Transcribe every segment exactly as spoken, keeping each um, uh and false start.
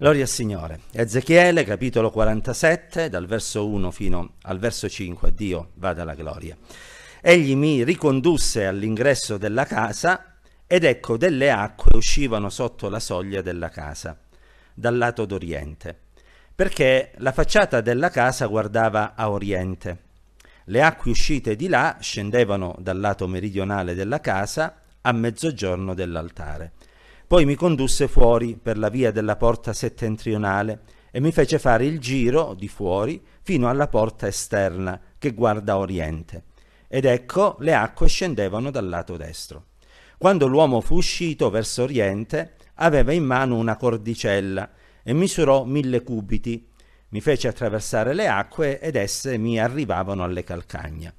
Gloria al Signore. Ezechiele, capitolo quarantasette, dal verso uno fino al verso cinque, a Dio vada la gloria. Egli mi ricondusse all'ingresso della casa, ed ecco delle acque uscivano sotto la soglia della casa, dal lato d'oriente, perché la facciata della casa guardava a oriente. Le acque uscite di là scendevano dal lato meridionale della casa a mezzogiorno dell'altare. Poi mi condusse fuori per la via della porta settentrionale e mi fece fare il giro di fuori fino alla porta esterna che guarda a oriente. Ed ecco le acque scendevano dal lato destro. Quando l'uomo fu uscito verso oriente, aveva in mano una cordicella e misurò mille cubiti. Mi fece attraversare le acque ed esse mi arrivavano alle calcagna.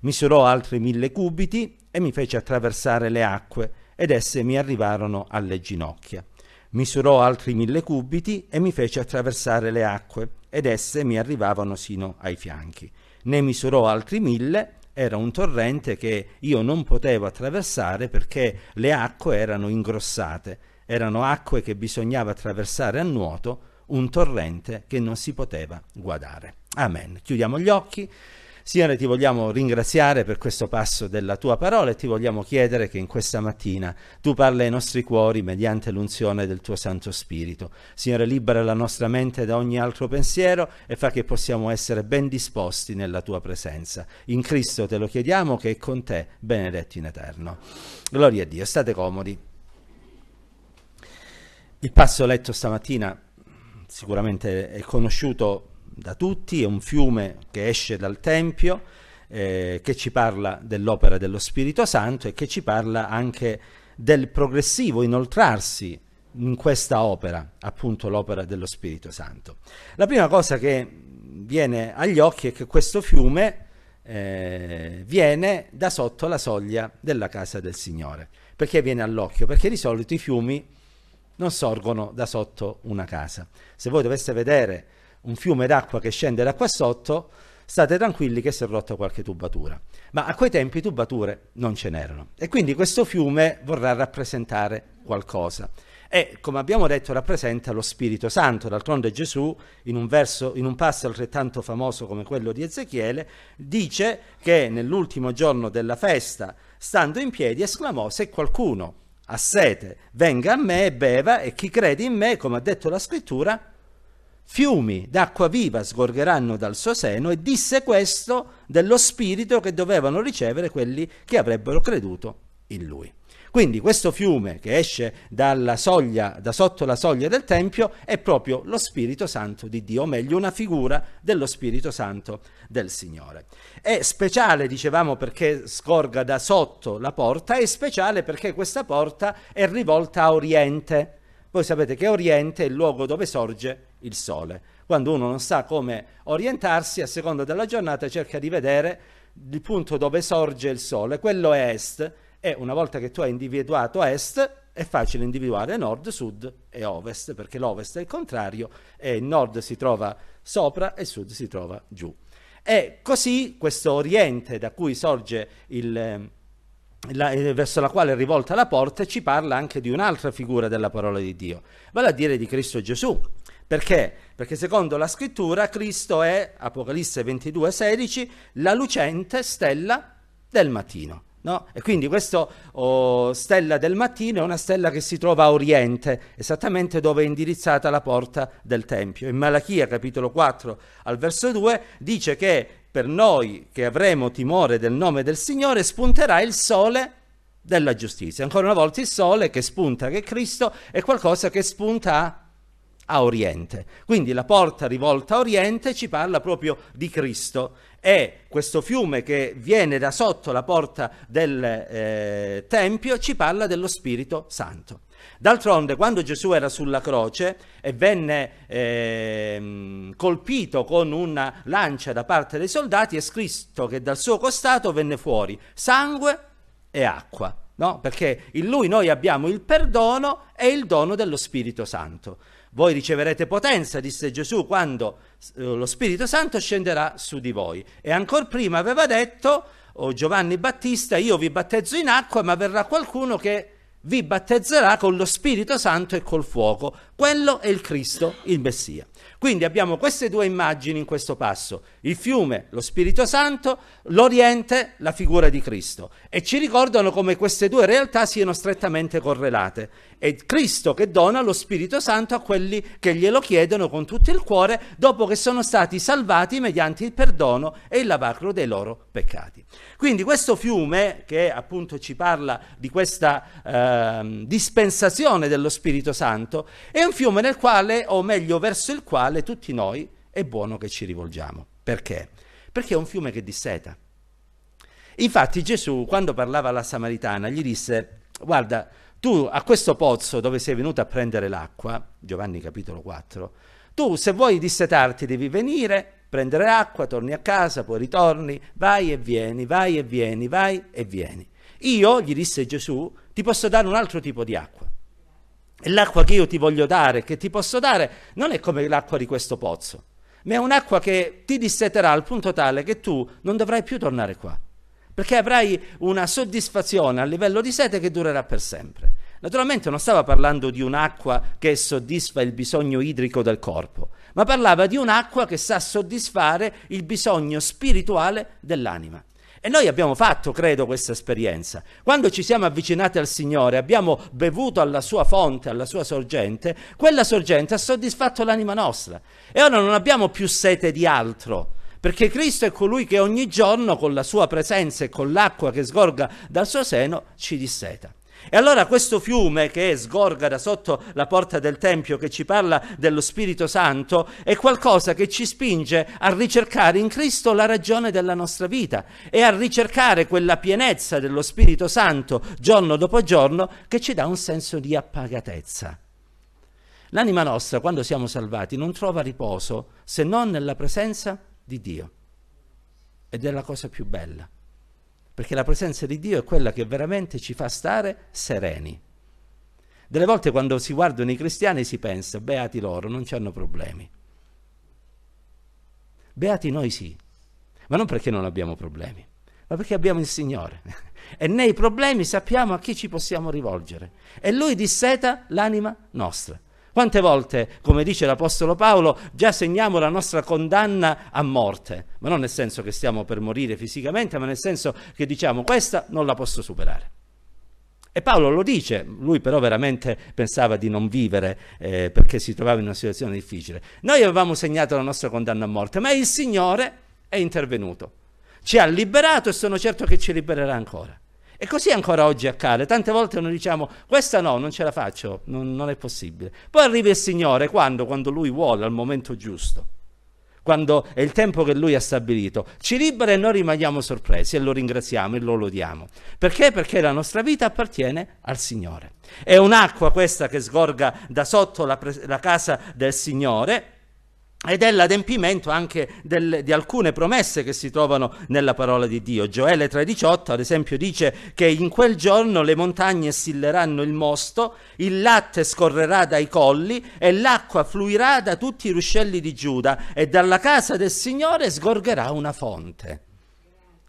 Misurò altri mille cubiti e mi fece attraversare le acque ed esse mi arrivarono alle ginocchia. Misurò altri mille cubiti e mi fece attraversare le acque, ed esse mi arrivavano sino ai fianchi. Ne misurò altri mille, era un torrente che io non potevo attraversare perché le acque erano ingrossate, erano acque che bisognava attraversare a nuoto, un torrente che non si poteva guardare. Amen. Chiudiamo gli occhi. Signore, ti vogliamo ringraziare per questo passo della tua parola e ti vogliamo chiedere che in questa mattina tu parli ai nostri cuori mediante l'unzione del tuo Santo Spirito. Signore, libera la nostra mente da ogni altro pensiero e fa che possiamo essere ben disposti nella tua presenza. In Cristo te lo chiediamo, che è con te, benedetto in eterno. Gloria a Dio. State comodi. Il passo letto stamattina sicuramente è conosciuto da tutti, è un fiume che esce dal Tempio, eh, che ci parla dell'opera dello Spirito Santo e che ci parla anche del progressivo inoltrarsi in questa opera, appunto l'opera dello Spirito Santo. La prima cosa che viene agli occhi è che questo fiume eh, viene da sotto la soglia della casa del Signore. Perché viene all'occhio? Perché di solito i fiumi non sorgono da sotto una casa. Se voi doveste vedere un fiume d'acqua che scende da qua sotto, state tranquilli che si è rotta qualche tubatura. Ma a quei tempi tubature non ce n'erano. E quindi questo fiume vorrà rappresentare qualcosa. E, come abbiamo detto, rappresenta lo Spirito Santo. D'altronde Gesù, in un verso, in un passo altrettanto famoso come quello di Ezechiele, dice che nell'ultimo giorno della festa, stando in piedi, esclamò: se qualcuno ha sete, venga a me e beva, e chi crede in me, come ha detto la Scrittura, fiumi d'acqua viva sgorgeranno dal suo seno. E disse questo dello spirito che dovevano ricevere quelli che avrebbero creduto in lui. Quindi questo fiume che esce dalla soglia, da sotto la soglia del Tempio, è proprio lo Spirito Santo di Dio, o meglio una figura dello Spirito Santo del Signore. È speciale, dicevamo, perché sgorga da sotto la porta, è speciale perché questa porta è rivolta a oriente. Voi sapete che oriente è il luogo dove sorge il sole. Quando uno non sa come orientarsi, a seconda della giornata cerca di vedere il punto dove sorge il sole. Quello è est, e una volta che tu hai individuato est, è facile individuare nord, sud e ovest, perché l'ovest è il contrario e il nord si trova sopra e il sud si trova giù. E così questo oriente da cui sorge il La, verso la quale è rivolta la porta, ci parla anche di un'altra figura della parola di Dio, vale a dire di Cristo Gesù. Perché? Perché secondo la Scrittura Cristo è, Apocalisse ventidue sedici, la lucente stella del mattino, no? E quindi questa oh, stella del mattino è una stella che si trova a oriente, esattamente dove è indirizzata la porta del Tempio. In Malachia capitolo quattro al verso due dice che per noi che avremo timore del nome del Signore spunterà il sole della giustizia. Ancora una volta il sole che spunta, che è Cristo, è qualcosa che spunta a oriente. Quindi la porta rivolta a oriente ci parla proprio di Cristo. E questo fiume che viene da sotto la porta del eh, Tempio ci parla dello Spirito Santo. D'altronde, quando Gesù era sulla croce e venne eh, colpito con una lancia da parte dei soldati, è scritto che dal suo costato venne fuori sangue e acqua, no? Perché in lui noi abbiamo il perdono e il dono dello Spirito Santo. Voi riceverete potenza, disse Gesù, quando eh, lo Spirito Santo scenderà su di voi. E ancor prima aveva detto oh, Giovanni Battista: io vi battezzo in acqua, ma verrà qualcuno che vi battezzerà con lo Spirito Santo e col fuoco. Quello è il Cristo, il Messia. Quindi abbiamo queste due immagini in questo passo, il fiume, lo Spirito Santo, l'Oriente, la figura di Cristo, e ci ricordano come queste due realtà siano strettamente correlate. È Cristo che dona lo Spirito Santo a quelli che glielo chiedono con tutto il cuore dopo che sono stati salvati mediante il perdono e il lavacro dei loro peccati. Quindi questo fiume, che appunto ci parla di questa eh, dispensazione dello Spirito Santo, è un fiume nel quale, o meglio verso il quale, tutti noi è buono che ci rivolgiamo. Perché? Perché è un fiume che disseta. Infatti Gesù, quando parlava alla Samaritana, gli disse: guarda, tu a questo pozzo dove sei venuto a prendere l'acqua, Giovanni capitolo quattro, tu se vuoi dissetarti devi venire, prendere acqua, torni a casa, poi ritorni, vai e vieni, vai e vieni, vai e vieni. Io, gli disse Gesù, ti posso dare un altro tipo di acqua. L'acqua che io ti voglio dare, che ti posso dare, non è come l'acqua di questo pozzo, ma è un'acqua che ti disseterà al punto tale che tu non dovrai più tornare qua, perché avrai una soddisfazione a livello di sete che durerà per sempre. Naturalmente non stava parlando di un'acqua che soddisfa il bisogno idrico del corpo, ma parlava di un'acqua che sa soddisfare il bisogno spirituale dell'anima. E noi abbiamo fatto, credo, questa esperienza. Quando ci siamo avvicinati al Signore, abbiamo bevuto alla sua fonte, alla sua sorgente, quella sorgente ha soddisfatto l'anima nostra. E ora non abbiamo più sete di altro, perché Cristo è colui che ogni giorno, con la sua presenza e con l'acqua che sgorga dal suo seno, ci disseta. E allora questo fiume che sgorga da sotto la porta del Tempio, che ci parla dello Spirito Santo, è qualcosa che ci spinge a ricercare in Cristo la ragione della nostra vita e a ricercare quella pienezza dello Spirito Santo giorno dopo giorno che ci dà un senso di appagatezza. L'anima nostra, quando siamo salvati, non trova riposo se non nella presenza di Dio. Ed è la cosa più bella. Perché la presenza di Dio è quella che veramente ci fa stare sereni. Delle volte quando si guardano i cristiani si pensa: beati loro, non c'hanno problemi. Beati noi sì, ma non perché non abbiamo problemi, ma perché abbiamo il Signore. E nei problemi sappiamo a chi ci possiamo rivolgere. E Lui disseta l'anima nostra. Quante volte, come dice l'Apostolo Paolo, già segniamo la nostra condanna a morte, ma non nel senso che stiamo per morire fisicamente, ma nel senso che diciamo: questa non la posso superare. E Paolo lo dice, lui però veramente pensava di non vivere eh, perché si trovava in una situazione difficile. Noi avevamo segnato la nostra condanna a morte, ma il Signore è intervenuto, ci ha liberato e sono certo che ci libererà ancora. E così ancora oggi accade. Tante volte noi diciamo: questa no, non ce la faccio, non, non è possibile. Poi arriva il Signore quando? Quando Lui vuole, al momento giusto, quando è il tempo che Lui ha stabilito. Ci libera e noi rimaniamo sorpresi e lo ringraziamo e lo lodiamo. Perché? Perché la nostra vita appartiene al Signore. È un'acqua questa che sgorga da sotto la, pre- la casa del Signore, ed è l'adempimento anche del, di alcune promesse che si trovano nella parola di Dio. Gioele tre diciotto ad esempio dice che in quel giorno le montagne stilleranno il mosto, il latte scorrerà dai colli e l'acqua fluirà da tutti i ruscelli di Giuda e dalla casa del Signore sgorgerà una fonte.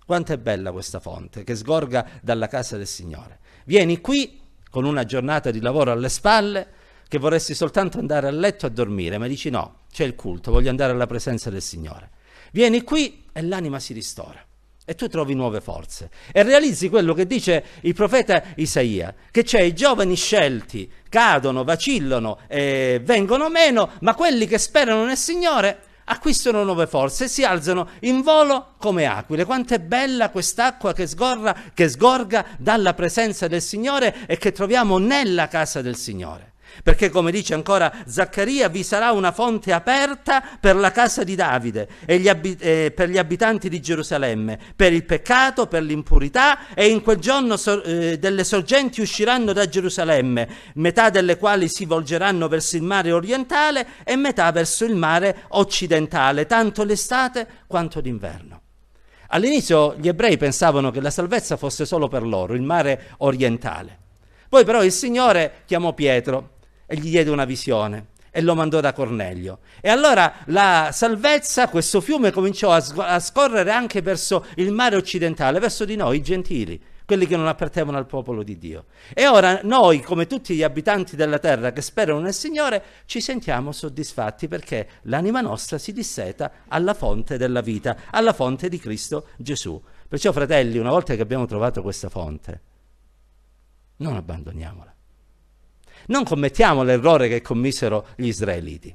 Quanto è bella questa fonte che sgorga dalla casa del Signore. Vieni qui con una giornata di lavoro alle spalle, che vorresti soltanto andare a letto a dormire, ma dici: no, c'è il culto, voglio andare alla presenza del Signore. Vieni qui e l'anima si ristora e tu trovi nuove forze e realizzi quello che dice il profeta Isaia, che c'è i giovani scelti, cadono, vacillano e vengono meno, ma quelli che sperano nel Signore acquistano nuove forze e si alzano in volo come aquile. Quanto è bella quest'acqua che sgorra, che sgorga dalla presenza del Signore e che troviamo nella casa del Signore. Perché, come dice ancora Zaccaria, vi sarà una fonte aperta per la casa di Davide e gli abi- eh, per gli abitanti di Gerusalemme, per il peccato, per l'impurità, e in quel giorno so- eh, delle sorgenti usciranno da Gerusalemme, metà delle quali si volgeranno verso il mare orientale e metà verso il mare occidentale, tanto l'estate quanto l'inverno. All'inizio gli ebrei pensavano che la salvezza fosse solo per loro, il mare orientale. Poi però il Signore chiamò Pietro e gli diede una visione e lo mandò da Cornelio. E allora la salvezza, questo fiume, cominciò a, sg- a scorrere anche verso il mare occidentale, verso di noi, i gentili, quelli che non appartengono al popolo di Dio. E ora noi, come tutti gli abitanti della terra che sperano nel Signore, ci sentiamo soddisfatti perché l'anima nostra si disseta alla fonte della vita, alla fonte di Cristo Gesù. Perciò, fratelli, una volta che abbiamo trovato questa fonte, non abbandoniamola. Non commettiamo l'errore che commisero gli israeliti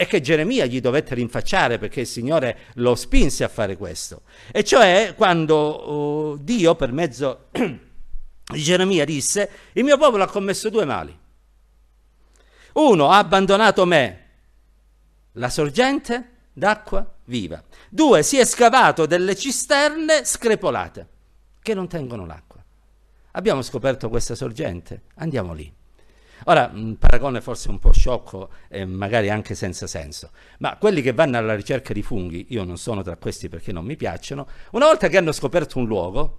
e che Geremia gli dovette rinfacciare perché il Signore lo spinse a fare questo. E cioè quando uh, Dio per mezzo di Geremia disse: il mio popolo ha commesso due mali. Uno, ha abbandonato me, la sorgente d'acqua viva. Due, si è scavato delle cisterne screpolate che non tengono l'acqua. Abbiamo scoperto questa sorgente, andiamo lì. Ora, un paragone forse un po' sciocco e eh, magari anche senza senso, ma quelli che vanno alla ricerca di funghi, io non sono tra questi perché non mi piacciono, una volta che hanno scoperto un luogo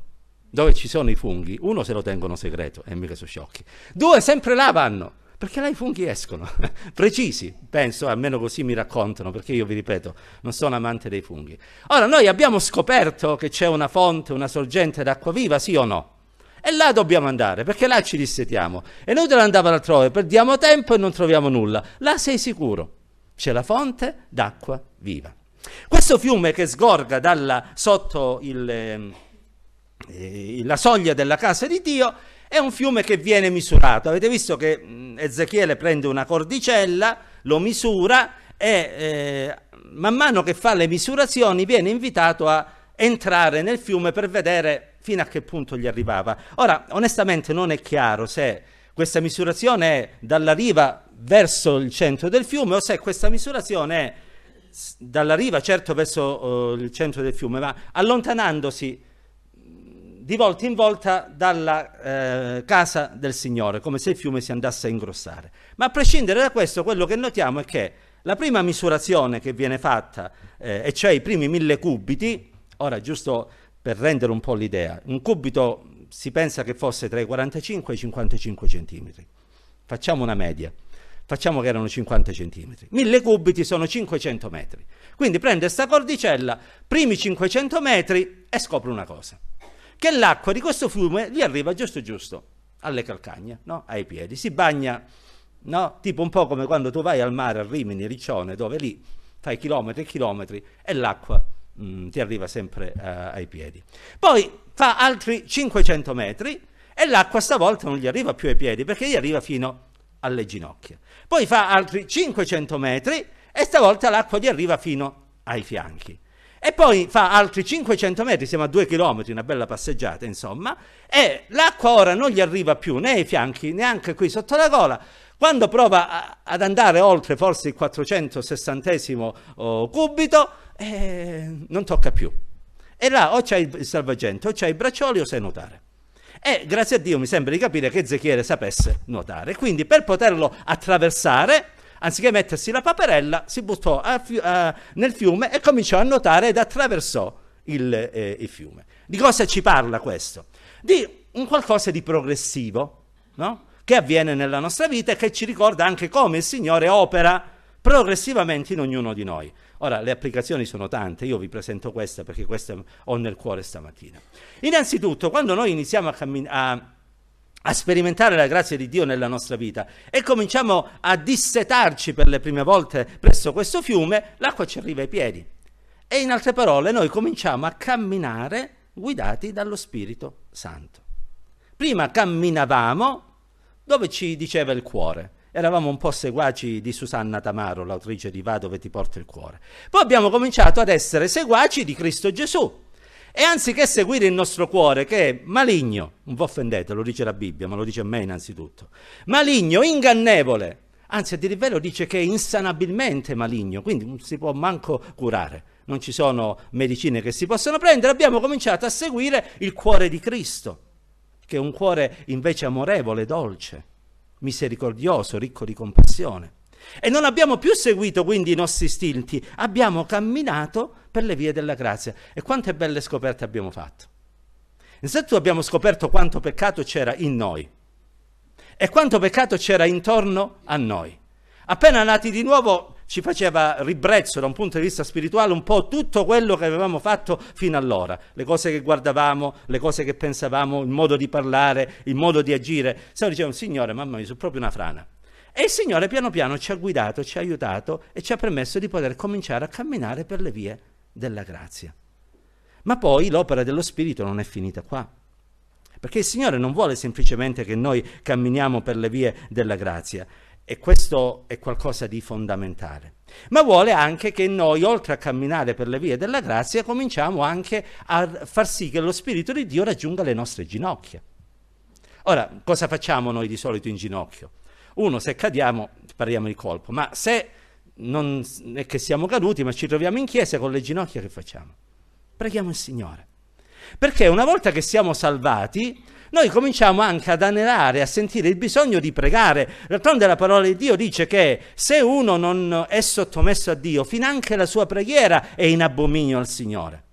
dove ci sono i funghi, uno, se lo tengono segreto, e eh, mica sono sciocchi, due, sempre là vanno, perché là i funghi escono, precisi, penso, almeno così mi raccontano, perché io vi ripeto, non sono amante dei funghi. Ora, noi abbiamo scoperto che c'è una fonte, una sorgente d'acqua viva, sì o no? E là dobbiamo andare, perché là ci dissetiamo. E noi dobbiamo andare altrove, perdiamo tempo e non troviamo nulla. Là sei sicuro, c'è la fonte d'acqua viva. Questo fiume che sgorga dalla, sotto il, eh, la soglia della casa di Dio è un fiume che viene misurato. Avete visto che Ezechiele prende una cordicella, lo misura e eh, man mano che fa le misurazioni viene invitato a entrare nel fiume per vedere fino a che punto gli arrivava. Ora, onestamente non è chiaro se questa misurazione è dalla riva verso il centro del fiume o se questa misurazione è dalla riva certo verso uh, il centro del fiume, ma allontanandosi di volta in volta dalla eh, casa del Signore, come se il fiume si andasse a ingrossare. Ma a prescindere da questo, quello che notiamo è che la prima misurazione che viene fatta, eh, e cioè i primi mille cubiti, ora giusto per rendere un po' l'idea, un cubito si pensa che fosse tra i quarantacinque e i cinquantacinque centimetri. Facciamo una media, facciamo che erano cinquanta centimetri. Mille cubiti sono cinquecento metri. Quindi prende sta cordicella, primi cinquecento metri, e scopre una cosa. Che l'acqua di questo fiume gli arriva giusto giusto, alle calcagna, no? Ai piedi. Si bagna, no? Tipo un po' come quando tu vai al mare, a Rimini, Riccione, dove lì fai chilometri e chilometri e l'acqua ti arriva sempre uh, ai piedi. Poi fa altri cinquecento metri e l'acqua stavolta non gli arriva più ai piedi, perché gli arriva fino alle ginocchia. Poi fa altri cinquecento metri e stavolta l'acqua gli arriva fino ai fianchi. E poi fa altri cinquecento metri, siamo a due chilometri, una bella passeggiata insomma, e l'acqua ora non gli arriva più né ai fianchi, neanche qui sotto la gola. Quando prova a, ad andare oltre forse il quattrocentosessantesimo oh, cubito, eh, non tocca più. E là o c'hai il salvagente, o c'hai i braccioli, o sai nuotare. E grazie a Dio mi sembra di capire che Ezechiele sapesse nuotare. Quindi per poterlo attraversare, anziché mettersi la paperella, si buttò a, a, nel fiume e cominciò a nuotare ed attraversò il, eh, il fiume. Di cosa ci parla questo? Di un qualcosa di progressivo, no? Che avviene nella nostra vita e che ci ricorda anche come il Signore opera progressivamente in ognuno di noi. Ora, le applicazioni sono tante, io vi presento questa perché questa ho nel cuore stamattina. Innanzitutto, quando noi iniziamo a, cammin- a, a sperimentare la grazia di Dio nella nostra vita e cominciamo a dissetarci per le prime volte presso questo fiume, l'acqua ci arriva ai piedi. E in altre parole, noi cominciamo a camminare guidati dallo Spirito Santo. Prima camminavamo dove ci diceva il cuore. Eravamo un po' seguaci di Susanna Tamaro, l'autrice di Va dove ti porta il cuore. Poi abbiamo cominciato ad essere seguaci di Cristo Gesù. E anziché seguire il nostro cuore, che è maligno, un po' offendete, lo dice la Bibbia, ma lo dice a me innanzitutto, maligno, ingannevole, anzi a dire il vero dice che è insanabilmente maligno, quindi non si può manco curare, non ci sono medicine che si possono prendere, abbiamo cominciato a seguire il cuore di Cristo, che è un cuore invece amorevole, dolce, misericordioso, ricco di compassione. E non abbiamo più seguito quindi i nostri istinti, abbiamo camminato per le vie della grazia. E quante belle scoperte abbiamo fatto. Innanzitutto abbiamo scoperto quanto peccato c'era in noi e quanto peccato c'era intorno a noi. Appena nati di nuovo ci faceva ribrezzo da un punto di vista spirituale un po' tutto quello che avevamo fatto fino allora, le cose che guardavamo, le cose che pensavamo, il modo di parlare, il modo di agire. Se noi dicevamo, Signore, mamma mia, sono proprio una frana. E il Signore piano piano ci ha guidato, ci ha aiutato e ci ha permesso di poter cominciare a camminare per le vie della grazia. Ma poi l'opera dello Spirito non è finita qua, perché il Signore non vuole semplicemente che noi camminiamo per le vie della grazia, e questo è qualcosa di fondamentale, ma vuole anche che noi, oltre a camminare per le vie della grazia, cominciamo anche a far sì che lo Spirito di Dio raggiunga le nostre ginocchia. Ora, cosa facciamo noi di solito in ginocchio? Uno, se cadiamo, pariamo di colpo, ma se non è che siamo caduti, ma ci troviamo in chiesa con le ginocchia, che facciamo? Preghiamo il Signore. Perché una volta che siamo salvati, noi cominciamo anche ad anelare, a sentire il bisogno di pregare. D'altronde la parola di Dio dice che se uno non è sottomesso a Dio, finanche la sua preghiera è in abominio al Signore.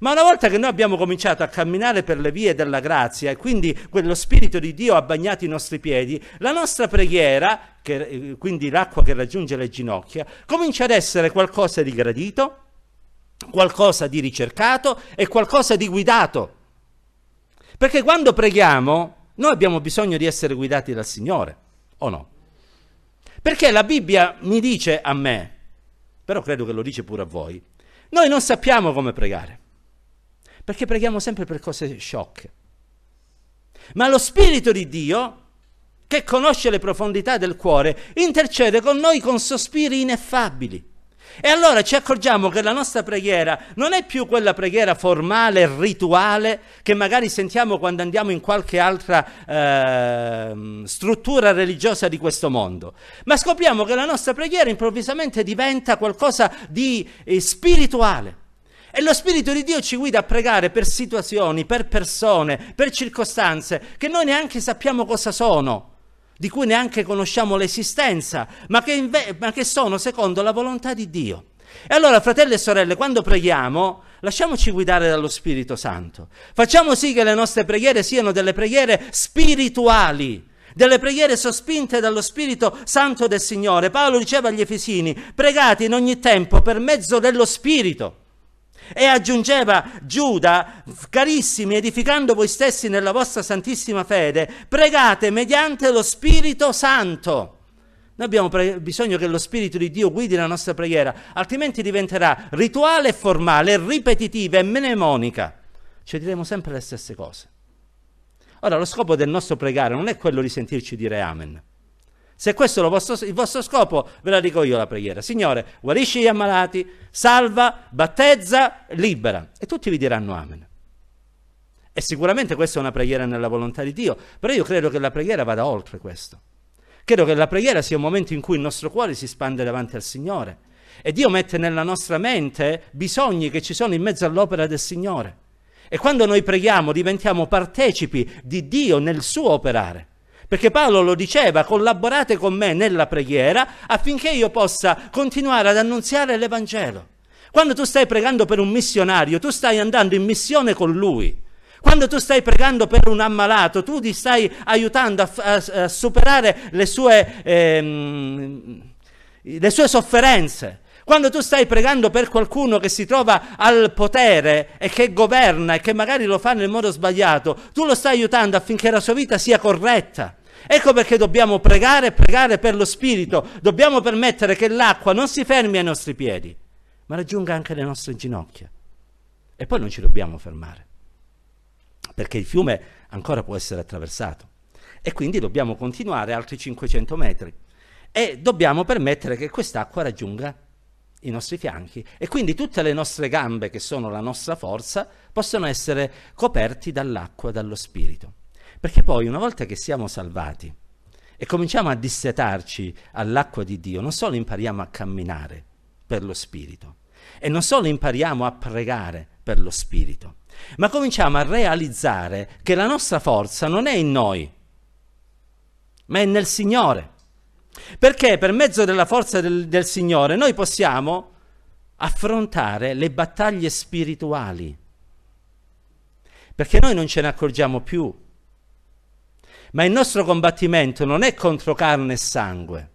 Ma una volta che noi abbiamo cominciato a camminare per le vie della grazia, e quindi quello Spirito di Dio ha bagnato i nostri piedi, la nostra preghiera, che, quindi l'acqua che raggiunge le ginocchia, comincia ad essere qualcosa di gradito, qualcosa di ricercato e qualcosa di guidato. Perché quando preghiamo noi abbiamo bisogno di essere guidati dal Signore, o no? Perché la Bibbia mi dice a me, però credo che lo dice pure a voi, noi non sappiamo come pregare, perché preghiamo sempre per cose sciocche. Ma lo Spirito di Dio, che conosce le profondità del cuore, intercede con noi con sospiri ineffabili. E allora ci accorgiamo che la nostra preghiera non è più quella preghiera formale, rituale, che magari sentiamo quando andiamo in qualche altra eh, struttura religiosa di questo mondo, ma scopriamo che la nostra preghiera improvvisamente diventa qualcosa di eh, spirituale. E lo Spirito di Dio ci guida a pregare per situazioni, per persone, per circostanze che noi neanche sappiamo cosa sono, di cui neanche conosciamo l'esistenza, ma che, inve- ma che sono secondo la volontà di Dio. E allora, fratelli e sorelle, quando preghiamo, lasciamoci guidare dallo Spirito Santo. Facciamo sì che le nostre preghiere siano delle preghiere spirituali, delle preghiere sospinte dallo Spirito Santo del Signore. Paolo diceva agli Efesini, pregate in ogni tempo per mezzo dello Spirito. E aggiungeva Giuda, carissimi, edificando voi stessi nella vostra santissima fede, pregate mediante lo Spirito Santo. Noi abbiamo pre- bisogno che lo Spirito di Dio guidi la nostra preghiera, altrimenti diventerà rituale, formale, ripetitiva e mnemonica. Ci diremo sempre le stesse cose. Ora, lo scopo del nostro pregare non è quello di sentirci dire amen. Se questo è vostro, il vostro scopo, ve la dico io la preghiera. Signore, guarisci gli ammalati, salva, battezza, libera. E tutti vi diranno amen. E sicuramente questa è una preghiera nella volontà di Dio, però io credo che la preghiera vada oltre questo. Credo che la preghiera sia un momento in cui il nostro cuore si spande davanti al Signore e Dio mette nella nostra mente bisogni che ci sono in mezzo all'opera del Signore. E quando noi preghiamo diventiamo partecipi di Dio nel suo operare. Perché Paolo lo diceva, collaborate con me nella preghiera affinché io possa continuare ad annunziare l'Evangelo. Quando tu stai pregando per un missionario, tu stai andando in missione con lui. Quando tu stai pregando per un ammalato, tu ti stai aiutando a, a, a superare le sue, ehm, le sue sofferenze. Quando tu stai pregando per qualcuno che si trova al potere e che governa e che magari lo fa nel modo sbagliato, tu lo stai aiutando affinché la sua vita sia corretta. Ecco perché dobbiamo pregare, pregare per lo Spirito. Dobbiamo permettere che l'acqua non si fermi ai nostri piedi, ma raggiunga anche le nostre ginocchia. E poi non ci dobbiamo fermare, perché il fiume ancora può essere attraversato. E quindi dobbiamo continuare altri cinquecento metri. E dobbiamo permettere che quest'acqua raggiunga i nostri fianchi. E quindi tutte le nostre gambe, che sono la nostra forza, possono essere coperti dall'acqua, dallo Spirito. Perché poi, una volta che siamo salvati e cominciamo a dissetarci all'acqua di Dio, non solo impariamo a camminare per lo Spirito, e non solo impariamo a pregare per lo Spirito, ma cominciamo a realizzare che la nostra forza non è in noi, ma è nel Signore. Perché per mezzo della forza del, del Signore noi possiamo affrontare le battaglie spirituali. Perché noi non ce ne accorgiamo più. Ma il nostro combattimento non è contro carne e sangue.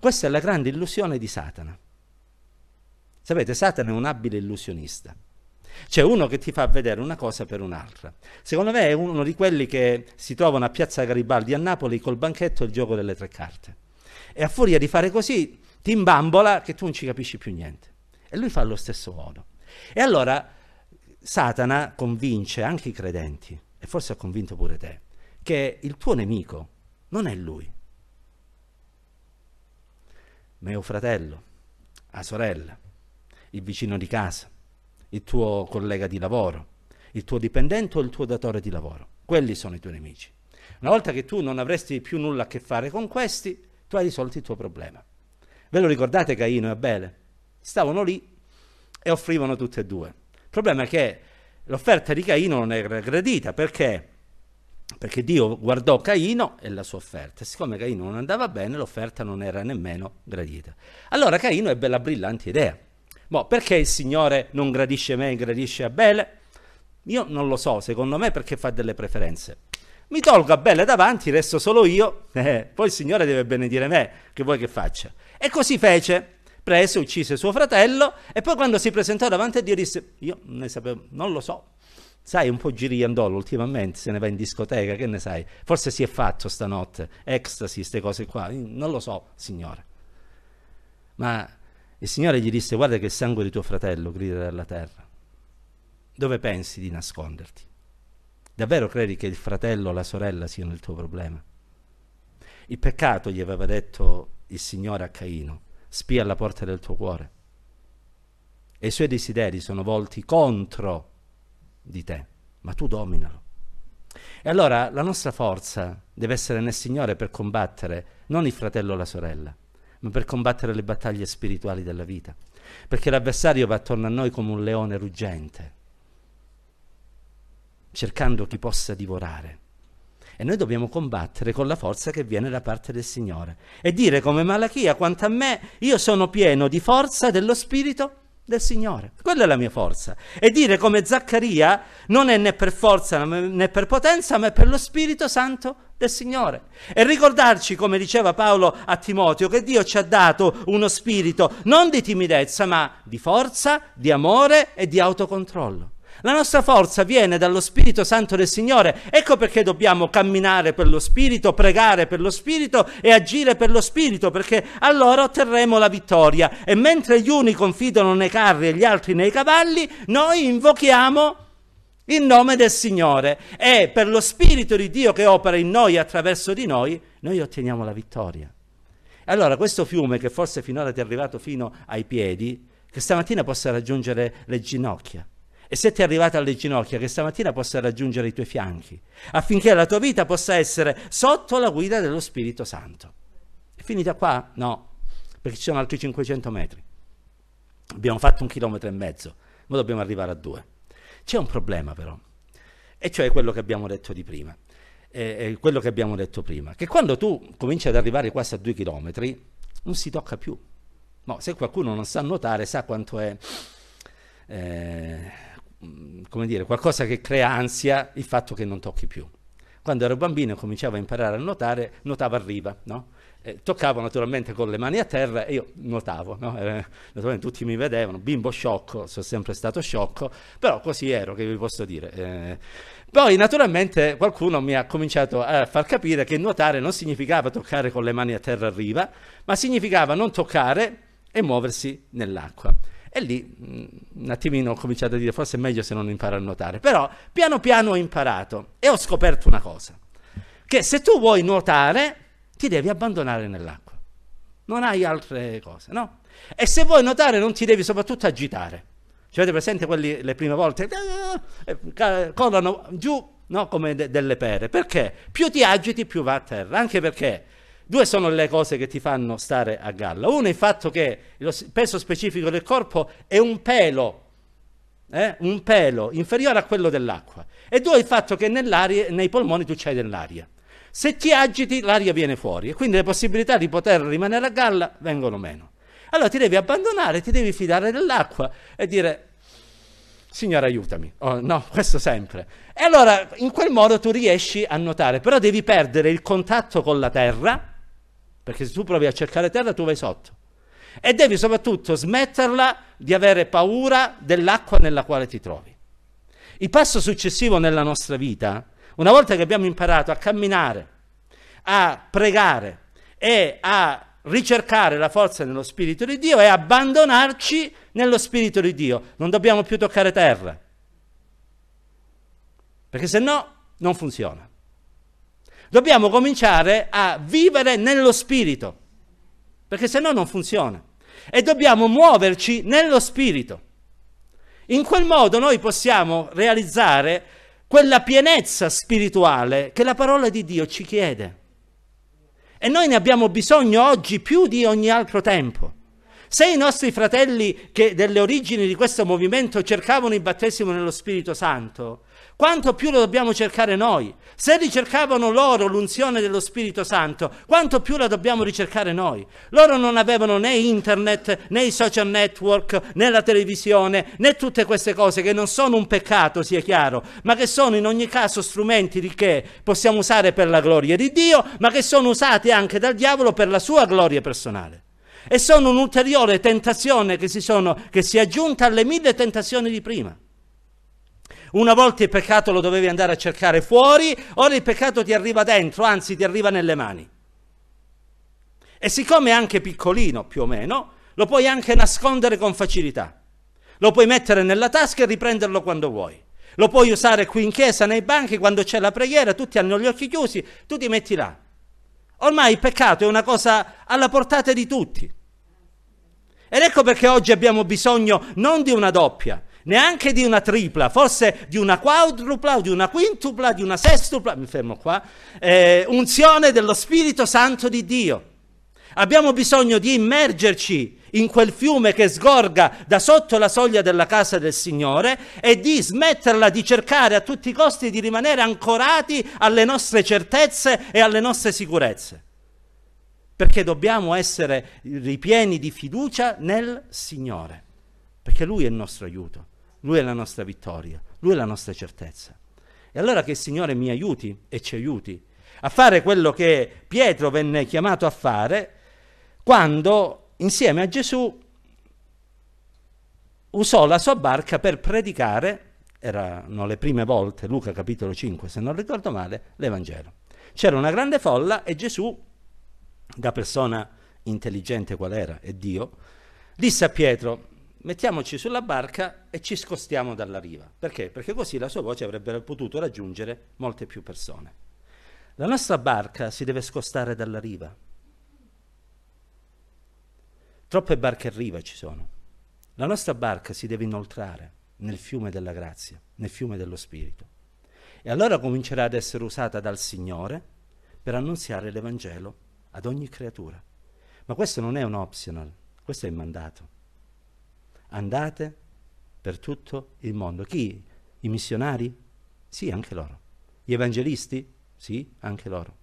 Questa è la grande illusione di Satana. Sapete, Satana è un abile illusionista. C'è uno che ti fa vedere una cosa per un'altra. Secondo me è uno di quelli che si trovano a Piazza Garibaldi a Napoli col banchetto e il gioco delle tre carte. E a furia di fare così ti imbambola che tu non ci capisci più niente. E lui fa lo stesso modo. E allora Satana convince anche i credenti, e forse ha convinto pure te, che il tuo nemico non è lui, ma è un fratello, la sorella, il vicino di casa, il tuo collega di lavoro, il tuo dipendente o il tuo datore di lavoro. Quelli sono i tuoi nemici. Una volta che tu non avresti più nulla a che fare con questi, tu hai risolto il tuo problema. Ve lo ricordate Caino e Abele? Stavano lì e offrivano tutte e due. Il problema è che l'offerta di Caino non era gradita. Perché? Perché Dio guardò Caino e la sua offerta. Siccome Caino non andava bene, l'offerta non era nemmeno gradita. Allora Caino ebbe la brillante idea. Boh, perché il Signore non gradisce me e gradisce Abele? Io non lo so, secondo me perché fa delle preferenze. Mi tolgo Abele davanti, resto solo io, eh, poi il Signore deve benedire me, che vuoi che faccia? E così fece. Prese, uccise suo fratello e poi quando si presentò davanti a Dio disse: io ne sapevo, non lo so, sai, un po' giriandolo ultimamente, se ne va in discoteca, che ne sai, forse si è fatto stanotte ecstasy, queste cose qua, non lo so Signore. Ma il Signore gli disse: guarda che il sangue di tuo fratello grida dalla terra, dove pensi di nasconderti? Davvero credi che il fratello o la sorella siano il tuo problema? Il peccato, gli aveva detto il Signore a Caino, spia alla porta del tuo cuore e i suoi desideri sono volti contro di te, ma tu dominalo. E allora la nostra forza deve essere nel Signore per combattere non il fratello o la sorella, ma per combattere le battaglie spirituali della vita, perché l'avversario va attorno a noi come un leone ruggente cercando chi possa divorare. E noi dobbiamo combattere con la forza che viene da parte del Signore e dire come Malachia: quanto a me, io sono pieno di forza dello Spirito del Signore. Quella è la mia forza. E dire come Zaccaria: non è né per forza né per potenza, ma è per lo Spirito Santo del Signore. E ricordarci, come diceva Paolo a Timoteo, che Dio ci ha dato uno spirito non di timidezza, ma di forza, di amore e di autocontrollo. La nostra forza viene dallo Spirito Santo del Signore. Ecco perché dobbiamo camminare per lo Spirito, pregare per lo Spirito e agire per lo Spirito, perché allora otterremo la vittoria. E mentre gli uni confidano nei carri e gli altri nei cavalli, noi invochiamo il nome del Signore e per lo Spirito di Dio che opera in noi e attraverso di noi, noi otteniamo la vittoria. Allora questo fiume che forse finora ti è arrivato fino ai piedi, che stamattina possa raggiungere le ginocchia. E se ti è arrivata alle ginocchia, che stamattina possa raggiungere i tuoi fianchi, affinché la tua vita possa essere sotto la guida dello Spirito Santo. È finita qua? No, perché ci sono altri cinquecento metri. Abbiamo fatto un chilometro e mezzo, ma dobbiamo arrivare a due. C'è un problema però, e cioè quello che abbiamo detto di prima, eh, quello che abbiamo detto prima, che quando tu cominci ad arrivare quasi a due chilometri, non si tocca più. No, se qualcuno non sa nuotare, sa quanto è... Eh, come dire, qualcosa che crea ansia il fatto che non tocchi più. Quando ero bambino cominciavo a imparare a nuotare, nuotavo a riva, no? Eh, toccavo naturalmente con le mani a terra e io nuotavo, no? Eh, naturalmente tutti mi vedevano, bimbo sciocco, sono sempre stato sciocco, però così ero, che vi posso dire. Eh, poi naturalmente qualcuno mi ha cominciato a far capire che nuotare non significava toccare con le mani a terra a riva, ma significava non toccare e muoversi nell'acqua. E lì un attimino ho cominciato a dire: forse è meglio se non imparo a nuotare. Però piano piano ho imparato e ho scoperto una cosa, che se tu vuoi nuotare ti devi abbandonare nell'acqua, non hai altre cose, no? E se vuoi nuotare non ti devi soprattutto agitare. Ci avete presente quelli le prime volte corrono giù, no? Come de- delle pere. Perché? Più ti agiti più va a terra. Anche perché due sono le cose che ti fanno stare a galla. Uno è il fatto che il peso specifico del corpo è un pelo, eh? un pelo inferiore a quello dell'acqua. E due è il fatto che nell'aria, nei polmoni tu c'hai dell'aria. Se ti agiti l'aria viene fuori e quindi le possibilità di poter rimanere a galla vengono meno. Allora ti devi abbandonare, ti devi fidare dell'acqua e dire: Signore aiutami, oh, no, questo sempre. E allora in quel modo tu riesci a nuotare, però devi perdere il contatto con la terra Perché se tu provi a cercare terra, tu vai sotto. E devi soprattutto smetterla di avere paura dell'acqua nella quale ti trovi. Il passo successivo nella nostra vita, una volta che abbiamo imparato a camminare, a pregare e a ricercare la forza nello Spirito di Dio, è abbandonarci nello Spirito di Dio. Non dobbiamo più toccare terra, perché se no non funziona. Dobbiamo cominciare a vivere nello Spirito, perché se no non funziona. E dobbiamo muoverci nello Spirito. In quel modo noi possiamo realizzare quella pienezza spirituale che la parola di Dio ci chiede. E noi ne abbiamo bisogno oggi più di ogni altro tempo. Se i nostri fratelli che delle origini di questo movimento cercavano il battesimo nello Spirito Santo, quanto più lo dobbiamo cercare noi? Se ricercavano loro l'unzione dello Spirito Santo, quanto più la dobbiamo ricercare noi? Loro non avevano né internet, né i social network, né la televisione, né tutte queste cose che non sono un peccato, sia chiaro, ma che sono in ogni caso strumenti di che possiamo usare per la gloria di Dio, ma che sono usati anche dal diavolo per la sua gloria personale. E sono un'ulteriore tentazione che si, sono, che si è aggiunta alle mille tentazioni di prima. Una volta il peccato lo dovevi andare a cercare fuori, ora il peccato ti arriva dentro, anzi ti arriva nelle mani. E siccome è anche piccolino, più o meno, lo puoi anche nascondere con facilità. Lo puoi mettere nella tasca e riprenderlo quando vuoi. Lo puoi usare qui in chiesa, nei banchi, quando c'è la preghiera, tutti hanno gli occhi chiusi, tu ti metti là. Ormai il peccato è una cosa alla portata di tutti. Ed ecco perché oggi abbiamo bisogno non di una doppia, neanche di una tripla, forse di una quadrupla, o di una quintupla, di una sestupla, mi fermo qua, eh, unzione dello Spirito Santo di Dio. Abbiamo bisogno di immergerci in quel fiume che sgorga da sotto la soglia della casa del Signore e di smetterla di cercare a tutti i costi di rimanere ancorati alle nostre certezze e alle nostre sicurezze. Perché dobbiamo essere ripieni di fiducia nel Signore, perché Lui è il nostro aiuto. Lui è la nostra vittoria, Lui è la nostra certezza. E allora che il Signore mi aiuti e ci aiuti a fare quello che Pietro venne chiamato a fare quando insieme a Gesù usò la sua barca per predicare, erano le prime volte, Luca capitolo cinque se non ricordo male, l'Evangelo. C'era una grande folla e Gesù, da persona intelligente qual era, e Dio, disse a Pietro: mettiamoci sulla barca e ci scostiamo dalla riva. Perché? Perché così la sua voce avrebbe potuto raggiungere molte più persone. La nostra barca si deve scostare dalla riva. Troppe barche a riva ci sono. La nostra barca si deve inoltrare nel fiume della grazia, nel fiume dello Spirito. E allora comincerà ad essere usata dal Signore per annunziare l'Evangelo ad ogni creatura. Ma questo non è un optional, questo è il mandato. Andate per tutto il mondo. Chi? I missionari? Sì, anche loro. Gli evangelisti? Sì, anche loro.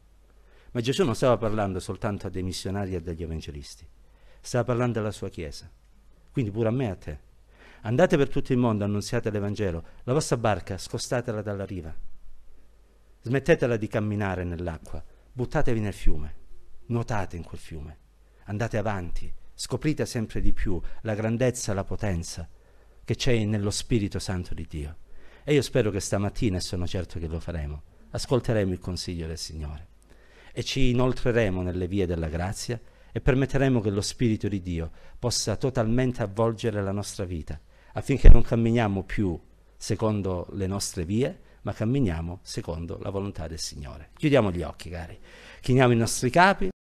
Ma Gesù non stava parlando soltanto dei missionari e degli evangelisti, stava parlando alla sua Chiesa, quindi pure a me e a te. Andate per tutto il mondo, annunziate l'Evangelo, la vostra barca scostatela dalla riva, smettetela di camminare nell'acqua, buttatevi nel fiume, nuotate in quel fiume, andate avanti. Scoprite sempre di più la grandezza, la potenza che c'è nello Spirito Santo di Dio. E io spero che stamattina, e sono certo che lo faremo, ascolteremo il consiglio del Signore e ci inoltreremo nelle vie della grazia e permetteremo che lo Spirito di Dio possa totalmente avvolgere la nostra vita, affinché non camminiamo più secondo le nostre vie, ma camminiamo secondo la volontà del Signore. Chiudiamo gli occhi, cari. Chiniamo i nostri capi.